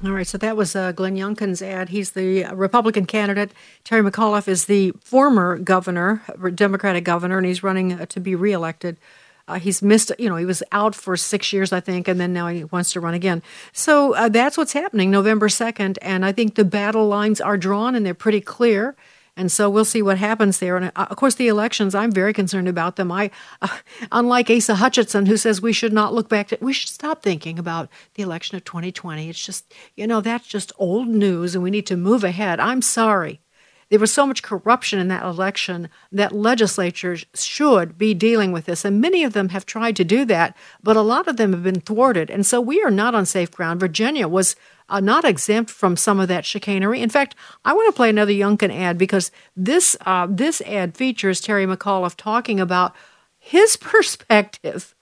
All right, so that was uh, Glenn Youngkin's ad. He's the Republican candidate. Terry McAuliffe is the former governor, Democratic governor, and he's running to be reelected. Uh, he's missed, you know, he was out for six years, I think, and then now he wants to run again. So uh, that's what's happening November second, and I think the battle lines are drawn, and they're pretty clear. And so we'll see what happens there. And, of course, the elections, I'm very concerned about them. I, uh, unlike Asa Hutchinson, who says we should not look back, to, we should stop thinking about the election of twenty twenty. It's just, you know, that's just old news, and we need to move ahead. I'm sorry. There was so much corruption in that election that legislatures should be dealing with this. And many of them have tried to do that, but a lot of them have been thwarted. And so we are not on safe ground. Virginia was Uh, not exempt from some of that chicanery. In fact, I want to play another Youngkin ad, because this uh, this ad features Terry McAuliffe talking about his perspective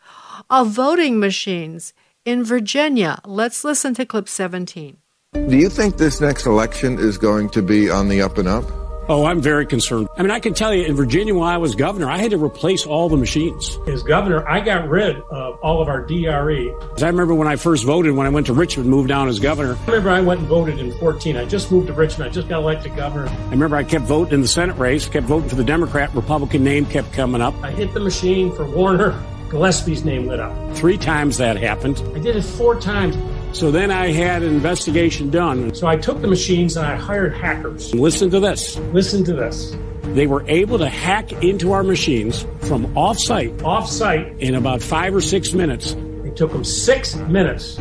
of voting machines in Virginia. Let's listen to clip seventeen. Do you think this next election is going to be on the up and up? Oh, I'm very concerned. I mean, I can tell you, in Virginia, when I was governor, I had to replace all the machines. As governor, I got rid of all of our D R E. I remember when I first voted, when I went to Richmond, moved down as governor. I remember I went and voted in fourteen. I just moved to Richmond. I just got elected governor. I remember I kept voting in the Senate race, kept voting for the Democrat. Republican name kept coming up. I hit the machine for Warner. Gillespie's name lit up. Three times that happened. I did it four times. So then I had an investigation done. So I took the machines and I hired hackers. Listen to this. Listen to this. They were able to hack into our machines from off-site. Off-site. In about five or six minutes. It took them six minutes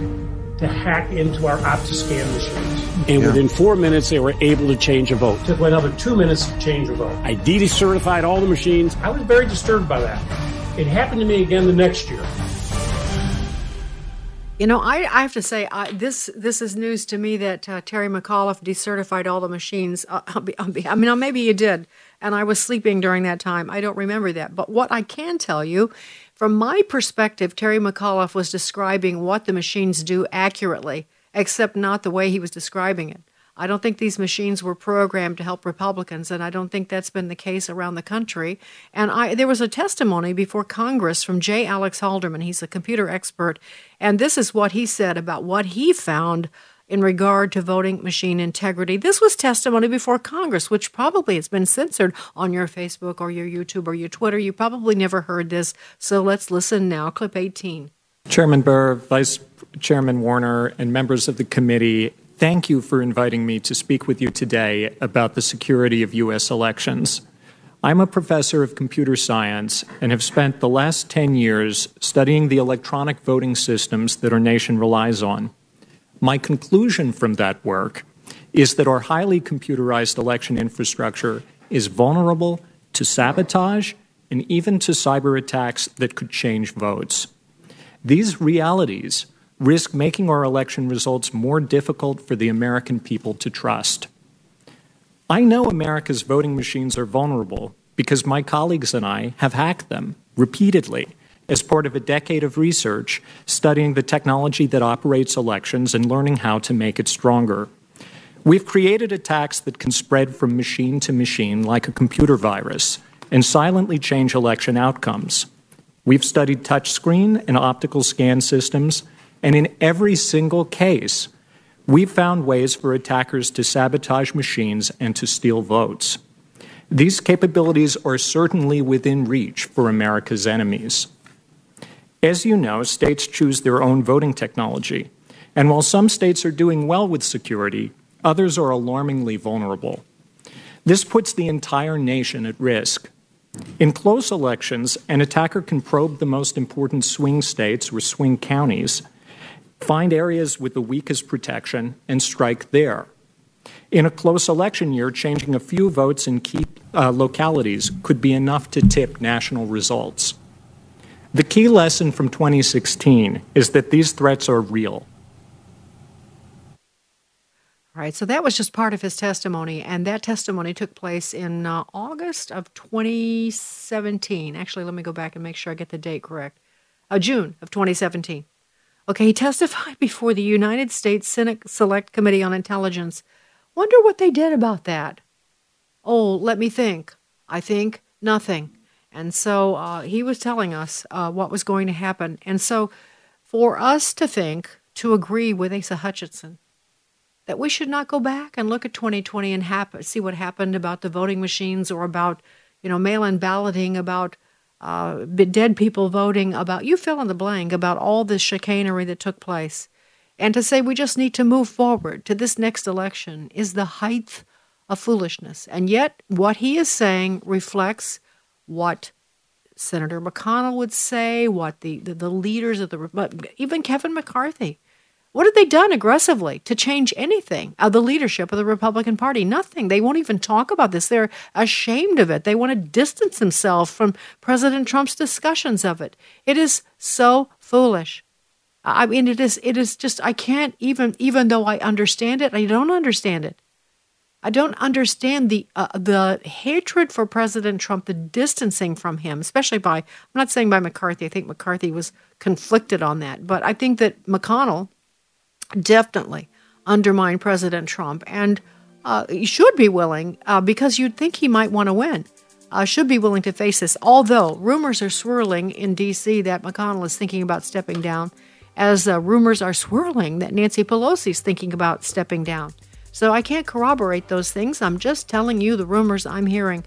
to hack into our OptiScan machines. And yeah. Within four minutes, they were able to change a vote. It took another two minutes to change a vote. I decertified all the machines. I was very disturbed by that. It happened to me again the next year. You know, I, I have to say, I, this this is news to me that uh, Terry McAuliffe decertified all the machines. Uh, I'll be, I'll be, I mean, maybe you did, and I was sleeping during that time. I don't remember that. But what I can tell you, from my perspective, Terry McAuliffe was describing what the machines do accurately, except not the way he was describing it. I don't think these machines were programmed to help Republicans, and I don't think that's been the case around the country. And I, there was a testimony before Congress from J. Alex Halderman. He's a computer expert, and this is what he said about what he found in regard to voting machine integrity. This was testimony before Congress, which probably has been censored on your Facebook or your YouTube or your Twitter. You probably never heard this, so let's listen now. Clip eighteen. Chairman Burr, Vice Chairman Warner, and members of the committee, thank you for inviting me to speak with you today about the security of U S elections. I'm a professor of computer science and have spent the last ten years studying the electronic voting systems that our nation relies on. My conclusion from that work is that our highly computerized election infrastructure is vulnerable to sabotage and even to cyber attacks that could change votes. These realities risk making our election results more difficult for the American people to trust. I know America's voting machines are vulnerable because my colleagues and I have hacked them repeatedly as part of a decade of research studying the technology that operates elections and learning how to make it stronger. We've created attacks that can spread from machine to machine like a computer virus and silently change election outcomes. We've studied touchscreen and optical scan systems, and in every single case, we've found ways for attackers to sabotage machines and to steal votes. These capabilities are certainly within reach for America's enemies. As you know, states choose their own voting technology, and while some states are doing well with security, others are alarmingly vulnerable. This puts the entire nation at risk. In close elections, an attacker can probe the most important swing states or swing counties, find areas with the weakest protection, and strike there. In a close election year, changing a few votes in key uh, localities could be enough to tip national results. The key lesson from twenty sixteen is that these threats are real. All right, so that was just part of his testimony, and that testimony took place in uh, August of twenty seventeen. Actually, let me go back and make sure I get the date correct. Uh, June of twenty seventeen. Okay, he testified before the United States Senate Select Committee on Intelligence. Wonder what they did about that. Oh, let me think. I think nothing. And so uh, he was telling us uh, what was going to happen. And so for us to think, to agree with Asa Hutchinson, that we should not go back and look at twenty twenty and hap- see what happened about the voting machines or about, you know, mail-in balloting, about Uh, dead people voting, about you fill in the blank, about all this chicanery that took place, and to say we just need to move forward to this next election is the height of foolishness. And yet what he is saying reflects what Senator McConnell would say, what the, the, the leaders of the, even Kevin McCarthy, what have they done aggressively to change anything of the leadership of the Republican Party? Nothing. They won't even talk about this. They're ashamed of it. They want to distance themselves from President Trump's discussions of it. It is so foolish. I mean, it is it is just, I can't even, even though I understand it, I don't understand it. I don't understand the uh, the hatred for President Trump, the distancing from him, especially by, I'm not saying by McCarthy. I think McCarthy was conflicted on that. But I think that McConnell definitely undermine President Trump, and uh, should be willing, uh, because you'd think he might want to win, uh, should be willing to face this. Although rumors are swirling in D C that McConnell is thinking about stepping down, as uh, rumors are swirling that Nancy Pelosi is thinking about stepping down. So I can't corroborate those things. I'm just telling you the rumors I'm hearing.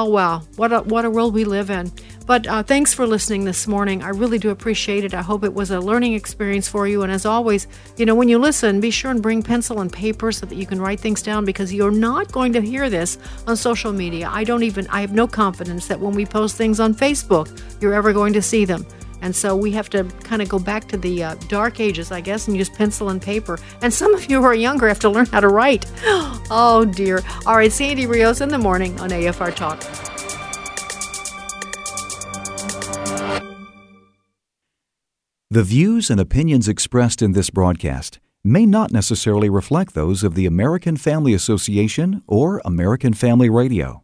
Oh, wow. What a, what a world we live in. But uh, thanks for listening this morning. I really do appreciate it. I hope it was a learning experience for you. And as always, you know, when you listen, be sure and bring pencil and paper so that you can write things down, because you're not going to hear this on social media. I don't even, I have no confidence that when we post things on Facebook, you're ever going to see them. And so we have to kind of go back to the uh, dark ages, I guess, and use pencil and paper. And some of you who are younger have to learn how to write. Oh, dear. All right, Sandy Rios in the morning on A F R Talk. The views and opinions expressed in this broadcast may not necessarily reflect those of the American Family Association or American Family Radio.